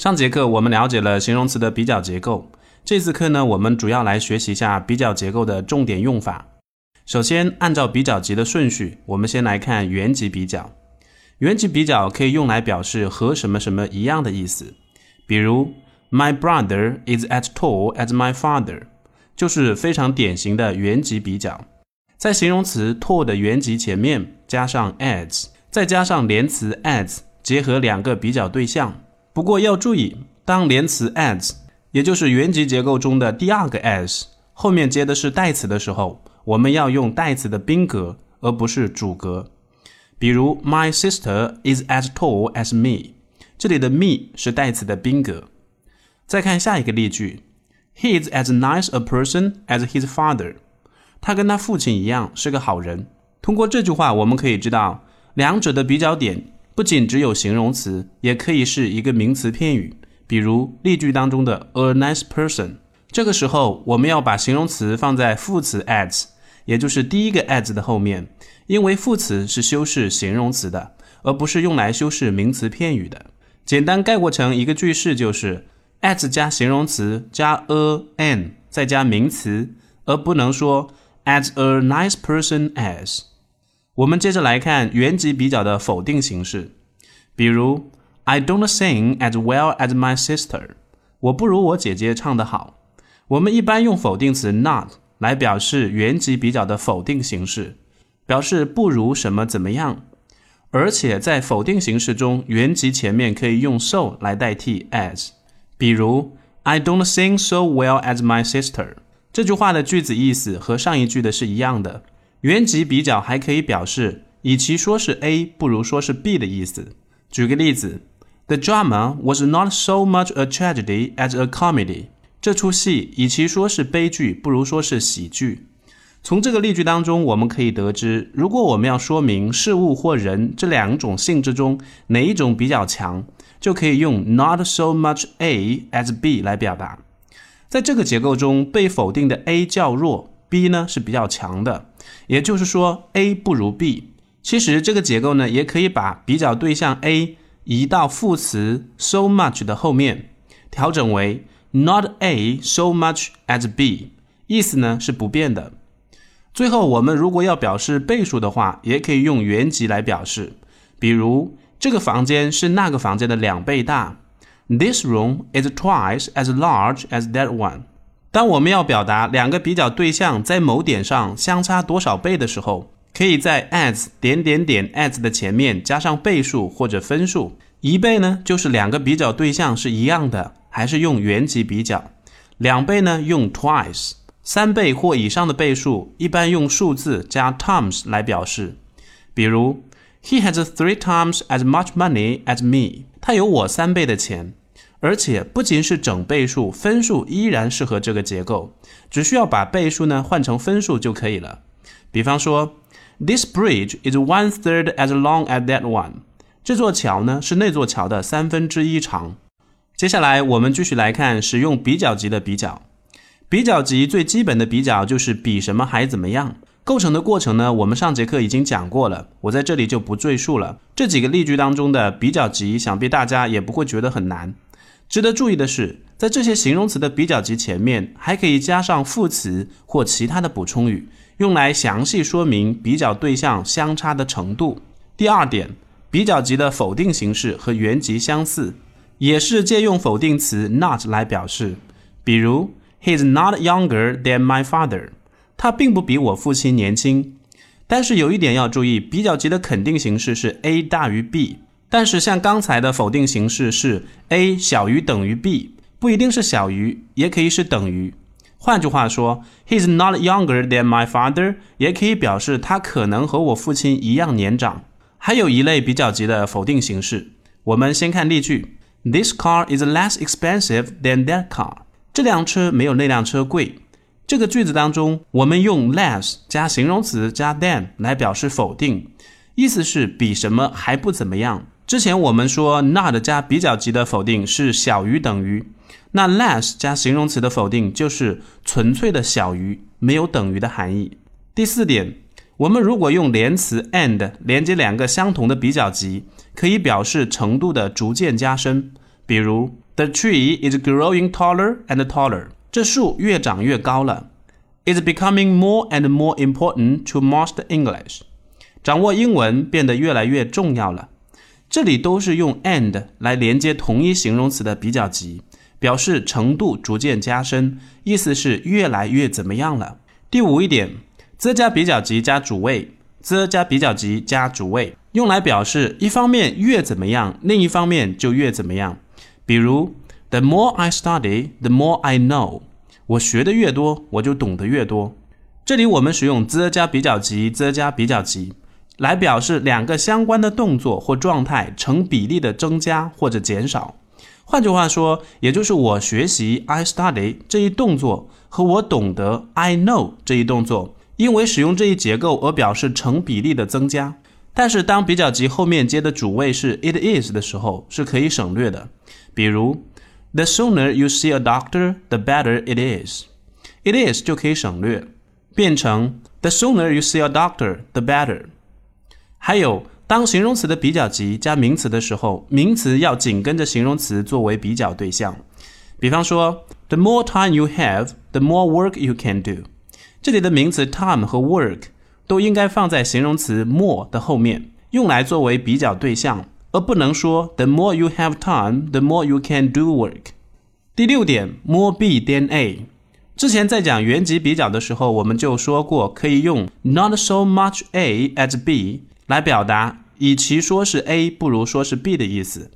上节课我们了解了形容词的比较结构，这次课呢，我们主要来学习一下比较结构的重点用法。首先，按照比较级的顺序，我们先来看原级比较。原级比较可以用来表示和什么什么一样的意思，比如 My brother is as tall as my father， 就是非常典型的原级比较。在形容词 tall 的原级前面加上 as， 再加上连词 as， 结合两个比较对象。不过要注意，当连词 as， 也就是原级结构中的第二个 as， 后面接的是代词的时候，我们要用代词的宾格，而不是主格。比如 My sister is as tall as me， 这里的 me 是代词的宾格。再看下一个例句 ，He is as nice a person as his father。他跟他父亲一样是个好人。通过这句话我们可以知道，两者的比较点不仅只有形容词，也可以是一个名词片语，比如例句当中的 a nice person。 这个时候我们要把形容词放在副词 as， 也就是第一个 as 的后面，因为副词是修饰形容词的，而不是用来修饰名词片语的。简单概括成一个句式，就是 as 加形容词加 a an 再加名词，而不能说as a nice person as。 我们接着来看原级比较的否定形式，比如 I don't sing as well as my sister， 我不如我姐姐唱得好。我们一般用否定词 not 来表示原级比较的否定形式，表示不如什么怎么样。而且在否定形式中，原级前面可以用 so 来代替 as， 比如 I don't sing so well as my sister，这句话的句子意思和上一句的是一样的。原级比较还可以表示与其说是 A 不如说是 B 的意思。举个例子 The drama was not so much a tragedy as a comedy， 这出戏与其说是悲剧不如说是喜剧。从这个例句当中我们可以得知，如果我们要说明事物或人这两种性质中哪一种比较强，就可以用 not so much A as B 来表达。在这个结构中，被否定的 A 较弱， B 呢是比较强的，也就是说 A 不如 B。 其实这个结构呢，也可以把比较对象 A 移到副词 so much 的后面，调整为 not A so much as B， 意思呢是不变的。最后我们如果要表示倍数的话，也可以用原级来表示，比如这个房间是那个房间的2倍大，This room is twice as large as that one。 当我们要表达两个比较对象在某点上相差多少倍的时候，可以在 as as 的前面加上倍数或者分数。1倍呢，就是两个比较对象是一样的，还是用原级比较。2倍呢，用 twice。3倍或以上的倍数一般用数字加 times 来表示，比如 He has 3 times as much money as me， 他有我3倍的钱。而且不仅是整倍数，分数依然适合这个结构，只需要把倍数呢换成分数就可以了。比方说 This bridge is 1/3 as long as that one， 这座桥呢是那座桥的1/3长。接下来我们继续来看使用比较级的比较。比较级最基本的比较就是比什么还怎么样，构成的过程呢，我们上节课已经讲过了，我在这里就不赘述了。这几个例句当中的比较级，想必大家也不会觉得很难。值得注意的是，在这些形容词的比较级前面还可以加上副词或其他的补充语，用来详细说明比较对象相差的程度。第二点，比较级的否定形式和原级相似，也是借用否定词 not 来表示，比如 He is not younger than my father， 他并不比我父亲年轻。但是有一点要注意，比较级的肯定形式是 A 大于 B，但是像刚才的否定形式是 A 小于等于 B， 不一定是小于，也可以是等于。换句话说 He is not younger than my father 也可以表示他可能和我父亲一样年长。还有一类比较级的否定形式，我们先看例句 This car is less expensive than that car， 这辆车没有那辆车贵。这个句子当中我们用 less 加形容词加 than 来表示否定，意思是比什么还不怎么样。之前我们说 not 加比较级的否定是小于等于，那 less 加形容词的否定就是纯粹的小于，没有等于的含义。第四点，我们如果用连词 and 连接两个相同的比较级，可以表示程度的逐渐加深，比如 The tree is growing taller and taller. 这树越长越高了。It's becoming more and more important to master English. 掌握英文变得越来越重要了。这里都是用 and 来连接同一形容词的比较级，表示程度逐渐加深，意思是越来越怎么样了。第五一点，the 加比较级加主谓，the 加比较级加主谓，用来表示一方面越怎么样，另一方面就越怎么样。比如 The more I study, the more I know. 我学的越多，我就懂得越多。这里我们使用 the 加比较级 the 加比较级来表示两个相关的动作或状态成比例的增加或者减少。换句话说，也就是我学习 I study 这一动作和我懂得 I know 这一动作，因为使用这一结构而表示成比例的增加。但是当比较级后面接的主谓是 it is 的时候，是可以省略的。比如 The sooner you see a doctor, the better it is. It is 就可以省略，变成 The sooner you see a doctor, the better. 还有，当形容词的比较级加名词的时候，名词要紧跟着形容词作为比较对象。比方说 The more time you have, the more work you can do. 这里的名词 time 和 work都应该放在形容词 more 的后面，用来作为比较对象，而不能说 The more you have time, the more you can do work. 第六点， more B than A。 之前在讲原级比较的时候，我们就说过可以用 Not so much A as B 来表达与其说是 A 不如说是 B 的意思。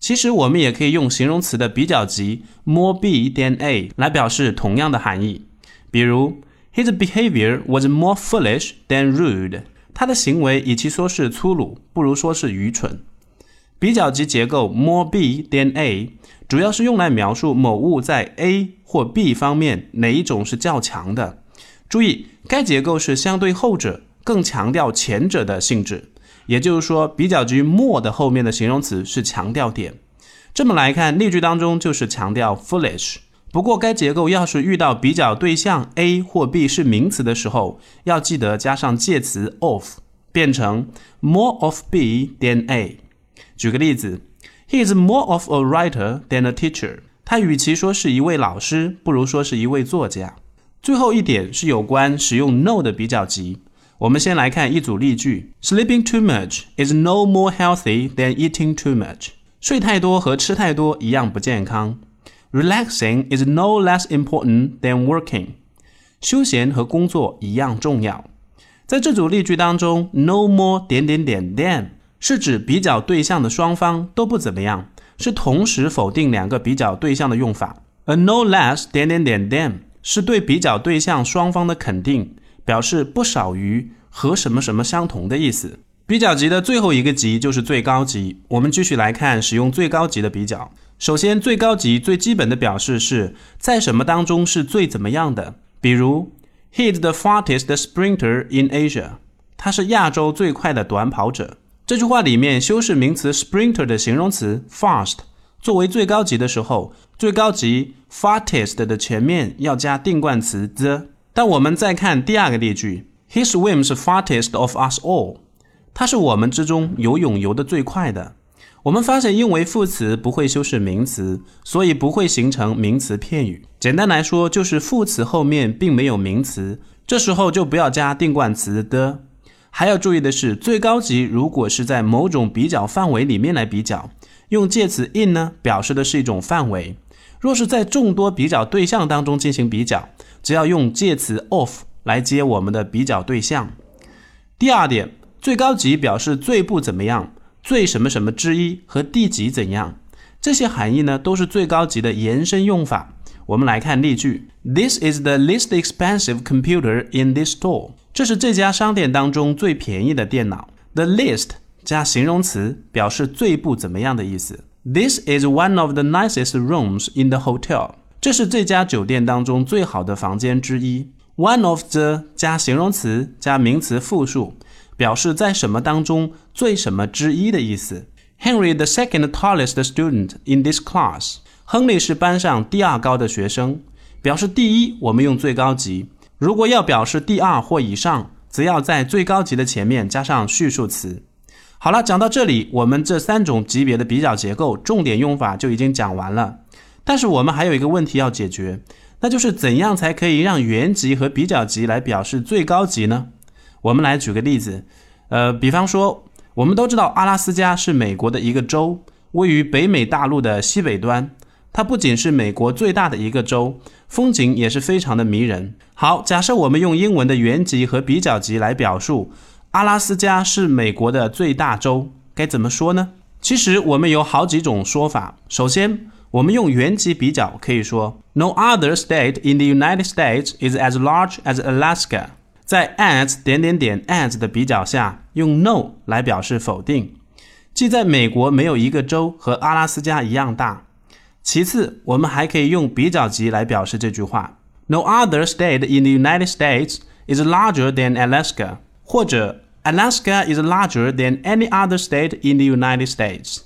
其实我们也可以用形容词的比较级 more B than A 来表示同样的含义。比如His behavior was more foolish than rude. 他的行为与其说是粗鲁，不如说是愚蠢。比较级结构 more B than A 主要是用来描述某物在 A 或 B 方面哪一种是较强的。注意，该结构是相对后者，更强调前者的性质。也就是说，比较级 more 的后面的形容词是强调点。这么来看，例句当中就是强调 foolish。不过该结构要是遇到比较对象 A 或 B 是名词的时候，要记得加上介词 of， 变成 more of B than A。 举个例子， He is more of a writer than a teacher. 他与其说是一位老师，不如说是一位作家。最后一点是有关使用 no 的比较级。我们先来看一组例句， Sleeping too much is no more healthy than eating too much. 睡太多和吃太多一样不健康。Relaxing is no less important than working. 休闲和工作一样重要。在这组例句当中 ，no more .. 是指比较对象的双方都不怎么样，是同时否定两个比较对象的用法。而 no less .. 是对比较对象双方的肯定，表示不少于和什么什么相同的意思。比较级的最后一个级就是最高级，我们继续来看使用最高级的比较。首先，最高级最基本的表示是在什么当中是最怎么样的。比如 He is the fastest sprinter in Asia. 他是亚洲最快的短跑者。这句话里面修饰名词 sprinter 的形容词 fast 作为最高级的时候，最高级 fastest 的前面要加定冠词 the。 但我们再看第二个例句， He swims fastest of us all.他是我们之中游泳游得最快的。我们发现因为副词不会修饰名词，所以不会形成名词片语。简单来说，就是副词后面并没有名词，这时候就不要加定冠词的。还要注意的是，最高级如果是在某种比较范围里面来比较，用介词 in 呢，表示的是一种范围。若是在众多比较对象当中进行比较，只要用介词 of 来接我们的比较对象。第二点，最高级表示最不怎么样，最什么什么之一和第几怎样，这些含义呢都是最高级的延伸用法。我们来看例句， This is the least expensive computer in this store. 这是这家商店当中最便宜的电脑。 The least 加形容词表示最不怎么样的意思。 This is one of the nicest rooms in the hotel. 这是这家酒店当中最好的房间之一。 One of the 加形容词加名词复数，表示在什么当中最什么之一的意思。 Henry is the second tallest student in this class. 亨利是班上第二高的学生。表示第一，我们用最高级。如果要表示第二或以上，则要在最高级的前面加上序数词。好了，讲到这里，我们这三种级别的比较结构重点用法就已经讲完了。但是我们还有一个问题要解决，那就是怎样才可以让原级和比较级来表示最高级呢？我们来举个例子，比方说，我们都知道阿拉斯加是美国的一个州，位于北美大陆的西北端。它不仅是美国最大的一个州，风景也是非常的迷人。好，假设我们用英文的原级和比较级来表述，阿拉斯加是美国的最大州，该怎么说呢？其实我们有好几种说法。首先，我们用原级比较可以说 No other state in the United States is as large as Alaska。 在 as 点点点 as 的比较下，用 no 来表示否定，即在美国没有一个州和阿拉斯加一样大。其次，我们还可以用比较级来表示这句话 No other state in the United States is larger than Alaska， 或者 Alaska is larger than any other state in the United States。